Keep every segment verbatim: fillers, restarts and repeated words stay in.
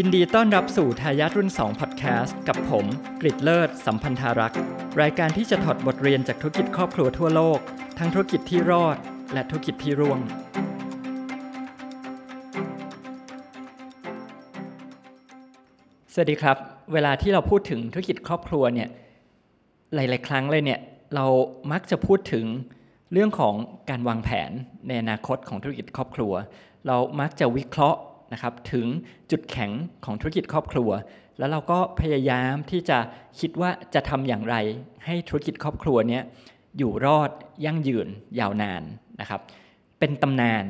ยินดีต้อนรับสู่ทายาทรุ่นสอง Podcast กับผมกฤตเลิศสัมพันธารักษ์รายการที่จะถอดบทเรียนจากธุรกิจครอบครัวทั่วโลกทั้งธุรกิจที่รอดและธุรกิจที่ร่วงสวัสดีครับเวลาที่เราพูดถึงธุรกิจครอบครัวเนี่ยหลายๆครั้งเลยเนี่ยเรามักจะพูดถึงเรื่องของการวางแผนในอนาคตของธุรกิจครอบครัวเรามักจะวิเคราะห์นะครับถึงจุดแข็งของธุรกิจครอบครัวแล้วเราก็พยายามที่จะคิดว่าจะทำอย่างไรให้ธุรกิจครอบครัวเนี้ยอยู่รอดยั่งยืนยาวนานนะครับเป็นตำนาน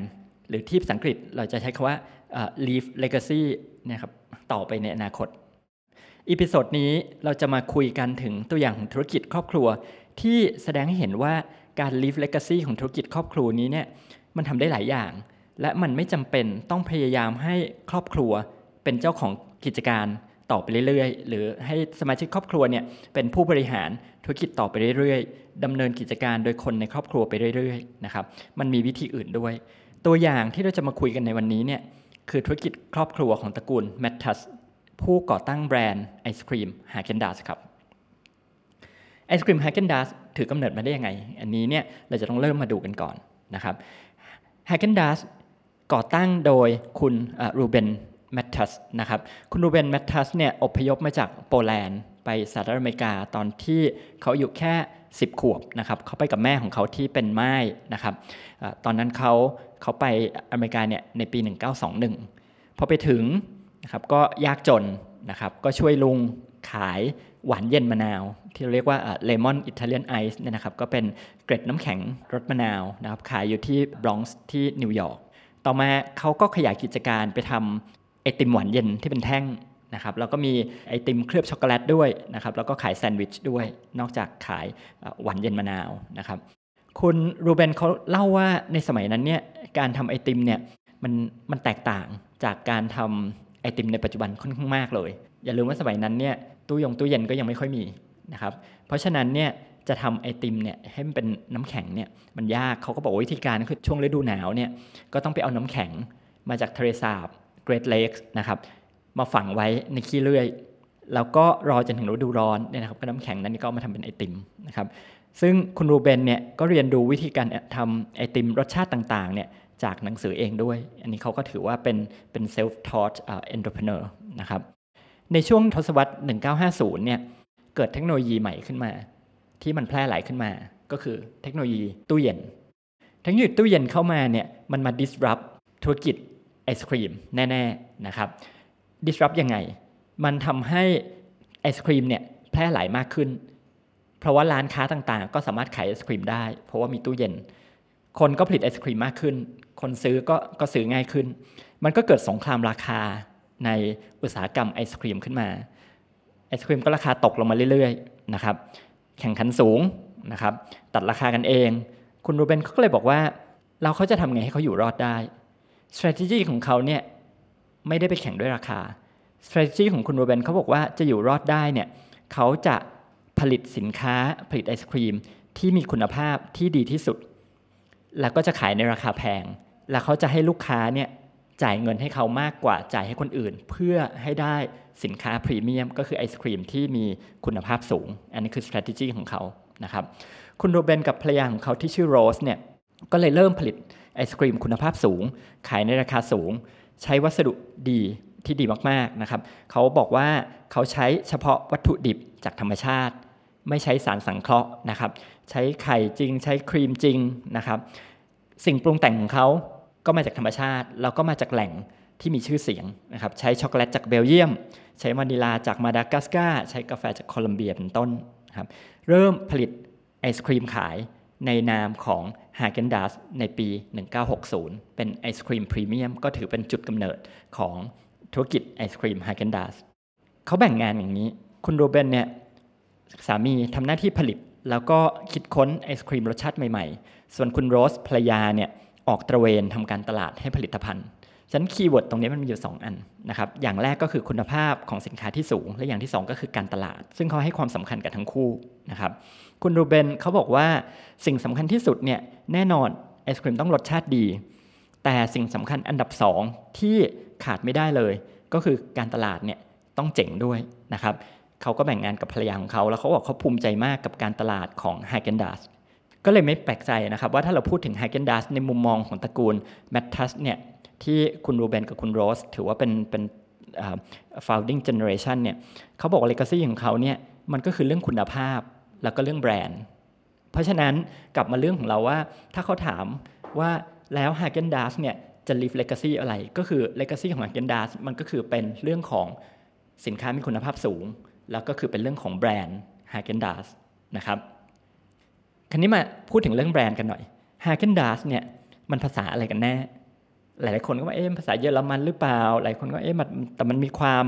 หรือที่ภาษาอังกฤษเราจะใช้คำว่า uh, leave legacy นะครับต่อไปในอนาคตอีพิโซดนี้เราจะมาคุยกันถึงตัวอย่างของธุรกิจครอบครัวที่แสดงให้เห็นว่าการ leave legacy ของธุรกิจครอบครัวนี้เนี่ยมันทำได้หลายอย่างและมันไม่จำเป็นต้องพยายามให้ครอบครัวเป็นเจ้าของกิจการต่อไปเรื่อยๆหรือให้สมาชิกครอบครัวเนี่ยเป็นผู้บริหารธุรกิจต่อไปเรื่อยๆดำเนินกิจการโดยคนในครอบครัวไปเรื่อยๆนะครับมันมีวิธีอื่นด้วยตัวอย่างที่เราจะมาคุยกันในวันนี้เนี่ยคือธุรกิจครอบครัวของตระกูลแมททัสผู้ก่อตั้งแบรนด์ไอศกรีม Häagen-Dazs ครับไอศกรีม Häagen-Dazs ถือกำเนิดมาได้ยังไงอันนี้เนี่ยเราจะต้องเริ่มมาดูกันก่อนนะครับ Häagen-Dazsก่อตั้งโดยคุณรูเบน แมททัสนะครับคุณรูเบน แมททัสเนี่ยอพยพมาจากโปแลนด์ไปสหรัฐอเมริกาตอนที่เขาอยู่แค่สิบขวบนะครับเขาไปกับแม่ของเขาที่เป็นม่ายนะครับตอนนั้นเขาเขาไปอเมริกาเนี่ยในปีหนึ่งเก้าสองหนึ่งพอไปถึงนะครับก็ยากจนนะครับก็ช่วยลุงขายหวานเย็นมะนาวที่เรียกว่าเลมอนอิตาเลียนไอซ์เนี่ยนะครับก็เป็นเกล็ดน้ำแข็งรสมะนาวนะครับขายอยู่ที่บรอนซ์ที่นิวยอร์กต่อมาเขาก็ขยายกิจการไปทำไอติมหวานเย็นที่เป็นแท่งนะครับแล้วก็มีไอติมเคลือบช็อกโกแลตด้วยนะครับแล้วก็ขายแซนด์วิชด้วยนอกจากขายหวานเย็นมะนาวนะครับคุณรูเบนเขาเล่าว่าในสมัยนั้นเนี่ยการทำไอติมเนี่ยมันมันแตกต่างจากการทำไอติมในปัจจุบันค่อนข้างมากเลยอย่าลืมว่าสมัยนั้นเนี่ยตู้ยงตู้เย็นก็ยังไม่ค่อยมีนะครับเพราะฉะนั้นเนี่ยจะทำไอติมเนี่ยให้มันเป็นน้ำแข็งเนี่ยมันยากเขาก็บอกวิธีการคือช่วงฤดูหนาวเนี่ยก็ต้องไปเอาน้ำแข็งมาจากทะเลสาบเกรทเลคส์นะครับมาฝังไว้ในขี้เลื่อยแล้วก็รอจนถึงฤดูร้อนเนี่ยนะครับก็น้ำแข็งนั้นก็มาทำเป็นไอติมนะครับซึ่งคุณรูเบนเนี่ยก็เรียนดูวิธีการทำไอติมรสชาติต่างๆเนี่ยจากหนังสือเองด้วยอันนี้เขาก็ถือว่าเป็นเป็น self taught entrepreneur นะครับในช่วงทศวรรษหนึ่งเก้าห้าศูนย์เนี่ยเกิดเทคโนโลยีใหม่ขึ้นมาที่มันแพร่หลายขึ้นมาก็คือเทคโนโลยีตู้เย็นเทคโนโลยีตู้เย็นเข้ามาเนี่ยมันมา disrupt ธุรกิจไอศกรีมแน่ๆนะครับ disrupt ยังไงมันทำให้ไอศกรีมเนี่ยแพร่หลายมากขึ้นเพราะว่าร้านค้าต่างๆก็สามารถขายไอศกรีมได้เพราะว่ามีตู้เย็นคนก็ผลิตไอศกรีมมากขึ้นคนซื้อก็ก็ซื้อง่ายขึ้นมันก็เกิดสงครามราคาในอุตสาหกรรมไอศกรีมขึ้นมาไอศกรีมก็ราคาตกลงมาเรื่อยๆนะครับแข่งขันสูงนะครับตัดราคากันเองคุณรูเบนเขาก็เลยบอกว่าเราเขาจะทำไงให้เขาอยู่รอดได้ strategy ของเขาเนี่ยไม่ได้ไปแข่งด้วยราคา strategy ของคุณรูเบนเขาบอกว่าจะอยู่รอดได้เนี่ยเขาจะผลิตสินค้าผลิตไอศครีมที่มีคุณภาพที่ดีที่สุดแล้วก็จะขายในราคาแพงแล้วเขาจะให้ลูกค้าเนี่ยจ่ายเงินให้เขามากกว่าจ่ายให้คนอื่นเพื่อให้ได้สินค้าพรีเมียมก็คือไอศกรีมที่มีคุณภาพสูงอันนี้คือ strategy ของเขานะครับคุณโรเบนกับภรรยาของเขาที่ชื่อโรสเนี่ยก็เลยเริ่มผลิตไอศกรีมคุณภาพสูงขายในราคาสูงใช้วัสดุดีที่ดีมากๆนะครับเขาบอกว่าเขาใช้เฉพาะวัตถุดิบจากธรรมชาติไม่ใช้สารสังเคราะห์นะครับใช้ไข่จริงใช้ครีมจริงนะครับสิ่งปรุงแต่งของเขาก็มาจากธรรมชาติแล้วก็มาจากแหล่งที่มีชื่อเสียงนะครับใช้ช็อกโกแลตจากเบลเยียมใช้วานิลาจากมาดากัสการ์ใช้กาแฟจากโคลอมเบียเป็นต้นครับเริ่มผลิตไอศกรีมขายในนามของ Häagen-Dazs ในปีหนึ่งเก้าหกศูนย์เป็นไอศกรีมพรีเมียมก็ถือเป็นจุดกำเนิดของธุรกิจไอศกรีม Häagen-Dazs เขาแบ่งงานอย่างนี้คุณโรเบนเนี่ยสามีทำหน้าที่ผลิตแล้วก็คิดค้นไอศกรีมรสชาติใหม่ๆส่วนคุณโรสภรรยาเนี่ยออกตระเวนทำการตลาดให้ผลิตภัณฑ์ฉะนั้นคีย์เวิร์ดตรงนี้มันมีอยู่สองอันนะครับอย่างแรกก็คือคุณภาพของสินค้าที่สูงและอย่างที่สองก็คือการตลาดซึ่งเขาให้ความสำคัญกับทั้งคู่นะครับคุณรูเบนเขาบอกว่าสิ่งสำคัญที่สุดเนี่ยแน่นอนไอศกรีมต้องรสชาติดีแต่สิ่งสำคัญอันดับสองที่ขาดไม่ได้เลย ก็คือการตลาดเนี่ยต้องเจ๋งด้วยนะครับเขาก็แบ่งงานกับภรรยาของเขาแล้วเขาบอกเขาภูมิใจมากกับการตลาดของ Häagen-Dazs ก็เลยไม่แปลกใจนะครับว่าถ้าเราพูดถึง Häagen-Dazs ในมุมมองของตระกูล Matas เนี่ยที่คุณรูเบนกับคุณโรสถือว่าเป็นเป็น founding generation เนี่ยเขาบอก legacy ของเขาเนี่ยมันก็คือเรื่องคุณภาพแล้วก็เรื่องแบรนด์เพราะฉะนั้นกลับมาเรื่องของเราว่าถ้าเขาถามว่าแล้ว Häagen-Dazs เนี่ยจะ leave legacy อะไรก็คือ legacy ของ Häagen-Dazs มันก็คือเป็นเรื่องของสินค้ามีคุณภาพสูงแล้วก็คือเป็นเรื่องของแบรนด์ Häagen-Dazs นะครับคราวนี้มาพูดถึงเรื่องแบรนด์กันหน่อย Häagen-Dazs เนี่ยมันภาษาอะไรกันแน่หลายๆคนก็ว่าเอ๊ะภาษาเยอรมันหรือเปล่าหลายคนก็เอ๊ะมันแต่มันมีความ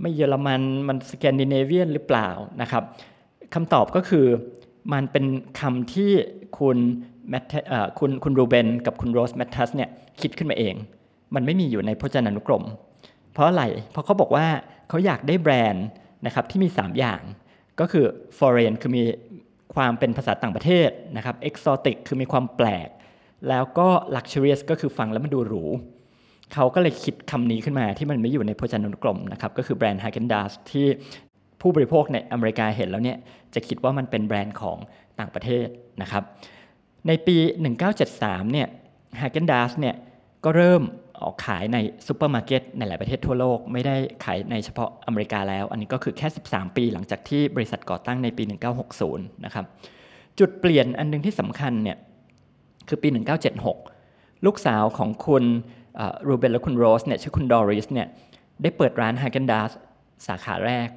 ไม่เยอรมันมันสแกนดิเนเวียนหรือเปล่านะครับคำตอบก็คือมันเป็นคำที่คุณแมทเอ่อคุณคุณรูเบนกับคุณโรสแมททัสเนี่ยคิดขึ้นมาเองมันไม่มีอยู่ในพจนานุกรมเพราะอะไรเพราะเขาบอกว่าเขาอยากได้แบรนด์นะครับที่มีสามอย่างก็คือ foreign คือมีความเป็นภาษาต่างประเทศนะครับ exotic คือมีความแปลกแล้วก็ luxurious ก็คือฟังแล้วมันดูหรูเขาก็เลยคิดคำนี้ขึ้นมาที่มันไม่อยู่ในพจนานุกรมนะครับก็คือแบรนด์ Häagen-Dazs ที่ผู้บริโภคในอเมริกาเห็นแล้วเนี่ยจะคิดว่ามันเป็นแบรนด์ของต่างประเทศนะครับในปีหนึ่งเก้าเจ็ดสามเนี่ย Häagen-Dazs เนี่ยก็เริ่มออกขายในซุปเปอร์มาร์เก็ตในหลายประเทศทั่วโลกไม่ได้ขายในเฉพาะอเมริกาแล้วอันนี้ก็คือแค่สิบสามปีหลังจากที่บริษัทก่อตั้งในปีหนึ่งเก้าหกศูนย์นะครับจุดเปลี่ยนอันนึงที่สำคัญเนี่ยคือปีหนึ่งเก้าเจ็ดหกลูกสาวของคุณรูเบนและคุณโรสเนี่ยชื่อคุณดอริสเนี่ยได้เปิดร้าน Häagen-Dazs สาขาแรก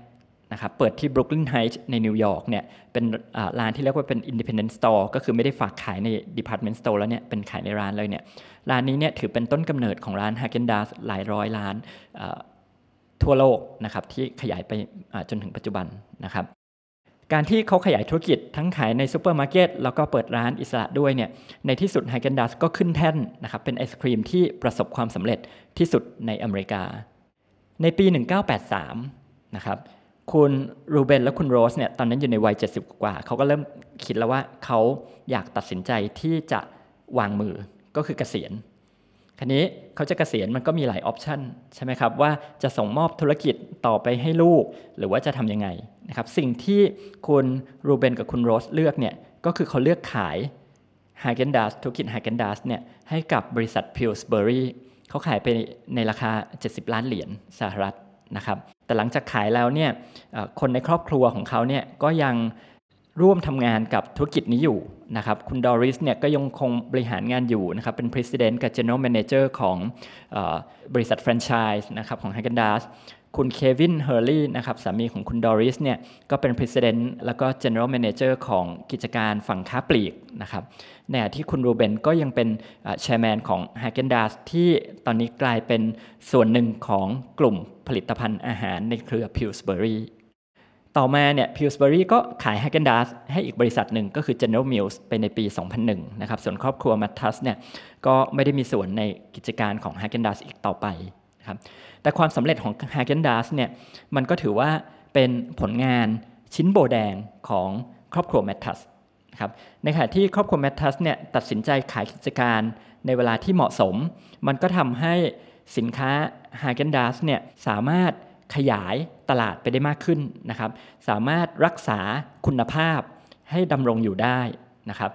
นะครับเปิดที่ Brooklyn Heights ในนิวยอร์กเนี่ยเป็นร้านที่เรียกว่าเป็น Independent Store ก็คือไม่ได้ฝากขายใน Department Store แล้วเนี่ยเป็นขายในร้านเลยเนี่ยร้านนี้เนี่ยถือเป็นต้นกำเนิดของร้าน Häagen-Dazs หลายร้อยร้านทั่วโลกนะครับที่ขยายไปจนถึงปัจจุบันนะครับการที่เขาขยายธุรกิจทั้งขายในซูเปอร์มาร์เก็ตแล้วก็เปิดร้านอิสระด้วยเนี่ยในที่สุด Häagen-Dazs ก็ขึ้นแท่นนะครับเป็นไอศครีมที่ประสบความสำเร็จที่สุดในอเมริกาในปีหนึ่งเก้าแปดสามนะครับคุณรูเบนและคุณโรสเนี่ยตอนนั้นอยู่ในวัยเจ็ดสิบกว่าเขาก็เริ่มคิดแล้วว่าเขาอยากตัดสินใจที่จะวางมือก็คือเกษียณคราวนี้เขาจะเกษียณมันก็มีหลายออปชันใช่ไหมครับว่าจะส่งมอบธุรกิจต่อไปให้ลูกหรือว่าจะทำยังไงนะครับสิ่งที่คุณรูเบนกับคุณโรสเลือกเนี่ยก็คือเขาเลือกขาย Häagen-Dazs ธุรกิจ Häagen-Dazs เนี่ยให้กับบริษัท Pillsbury เขาขายไปในราคาเจ็ดสิบล้านเหรียญสหรัฐนะครับแต่หลังจากขายแล้วเนี่ยคนในครอบครัวของเขาเนี่ยก็ยังร่วมทำงานกับธุรกิจนี้อยู่นะครับคุณดอริสเนี่ยก็ยังคงบริหารงานอยู่นะครับเป็น President กับ General Manager ของเอ่อบริษัทแฟรนไชส์นะครับของ Häagen-Dazs คุณเควินเฮอร์ลี่นะครับสามีของคุณดอริสเนี่ยก็เป็น President แล้วก็ General Manager ของกิจการฝั่งค้าปลีกนะครับในขณะที่คุณรูเบนก็ยังเป็น Chairman ของ Häagen-Dazs ที่ตอนนี้กลายเป็นส่วนหนึ่งของกลุ่มผลิตภัณฑ์อาหารในเครือ Pillsburyต่อมาเนี่ย Pillsbury ก็ขาย Häagen-Dazs ให้อีกบริษัทหนึ่งก็คือ General Mills ไปในปีสองพันหนึ่งนะครับส่วนครอบครัว Matas เนี่ยก็ไม่ได้มีส่วนในกิจการของ Häagen-Dazs อีกต่อไปนะครับแต่ความสำเร็จของ Häagen-Dazs เนี่ยมันก็ถือว่าเป็นผลงานชิ้นโบแดงของครอบครัว Matas นะครับในขณะที่ครอบครัว Matas เนี่ยตัดสินใจขายกิจการในเวลาที่เหมาะสมมันก็ทำให้สินค้า Häagen-Dazs เนี่ยสามารถขยายตลาดไปได้มากขึ้นนะครับสามารถรักษาคุณภาพให้ดำรงอยู่ได้นะครับ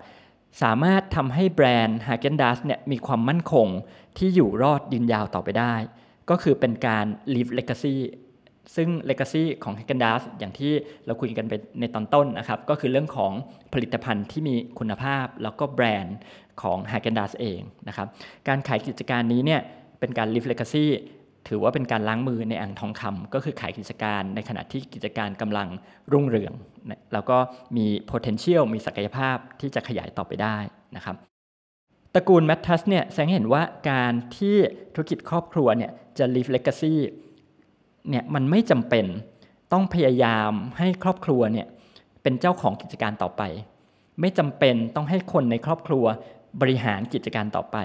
สามารถทำให้แบรนด์ Häagen-Dazs เนี่ยมีความมั่นคงที่อยู่รอดยืนยาวต่อไปได้ก็คือเป็นการ Live Legacy ซึ่ง Legacy ของ Häagen-Dazs อย่างที่เราคุยกันไปในตอนต้นนะครับก็คือเรื่องของผลิตภัณฑ์ที่มีคุณภาพแล้วก็แบรนด์ของ Häagen-Dazs เองนะครับการขายกิจการนี้เนี่ยเป็นการ Live Legacyถือว่าเป็นการล้างมือในอ่างทองคำก็คือขายกิจการในขณะที่กิจการกำลังรุ่งเรืองแล้วก็มี potential มีศักยภาพที่จะขยายต่อไปได้นะครับตระกูล Matas เนี่ยแสดงให้เห็นว่าการที่ธุรกิจครอบครัวเนี่ยจะ leave legacy เนี่ยมันไม่จำเป็นต้องพยายามให้ครอบครัวเนี่ยเป็นเจ้าของกิจการต่อไปไม่จำเป็นต้องให้คนในครอบครัวบริหารกิจการต่อไป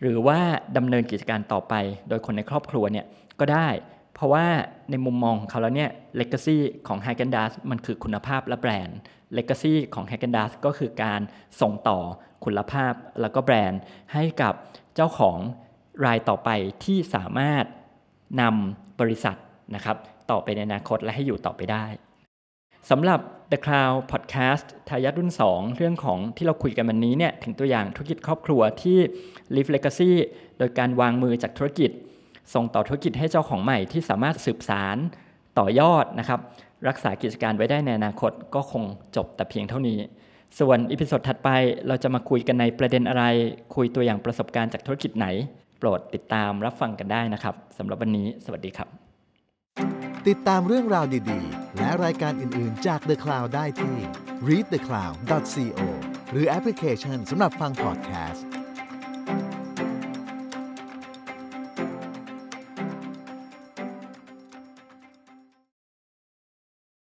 หรือว่าดำเนินกิจการต่อไปโดยคนในครอบครัวเนี่ยก็ได้เพราะว่าในมุมมองของเขาแล้วเนี่ย legacy ของ Häagen-Dazs มันคือคุณภาพและแบรนด์ legacy ของ Häagen-Dazs ก็คือการส่งต่อคุณภาพแล้วก็แบรนด์ให้กับเจ้าของรายต่อไปที่สามารถ นำบริษัทนะครับต่อไปในอนาคตและให้อยู่ต่อไปได้สำหรับ The Cloud Podcast ทายาทรุ่นสองเรื่องของที่เราคุยกันวันนี้เนี่ยถึงตัวอย่างธุรกิจครอบครัวที่ Live Legacy โดยการวางมือจากธุรกิจส่งต่อธุรกิจให้เจ้าของใหม่ที่สามารถสืบสานต่อยอดนะครับรักษากิจการไว้ได้ในอนาคตก็คงจบแต่เพียงเท่านี้ส่วนอีพิโซดถัดไปเราจะมาคุยกันในประเด็นอะไรคุยตัวอย่างประสบการณ์จากธุรกิจไหนโปรดติดตามรับฟังกันได้นะครับสำหรับวันนี้สวัสดีครับติดตามเรื่องราวดีๆและรายการอื่นๆจาก The Cloud ได้ที่ รีด เดอะ คลาวด์ ดอท ซี โอ หรือแอปพลิเคชันสำหรับฟังพอดแคสต์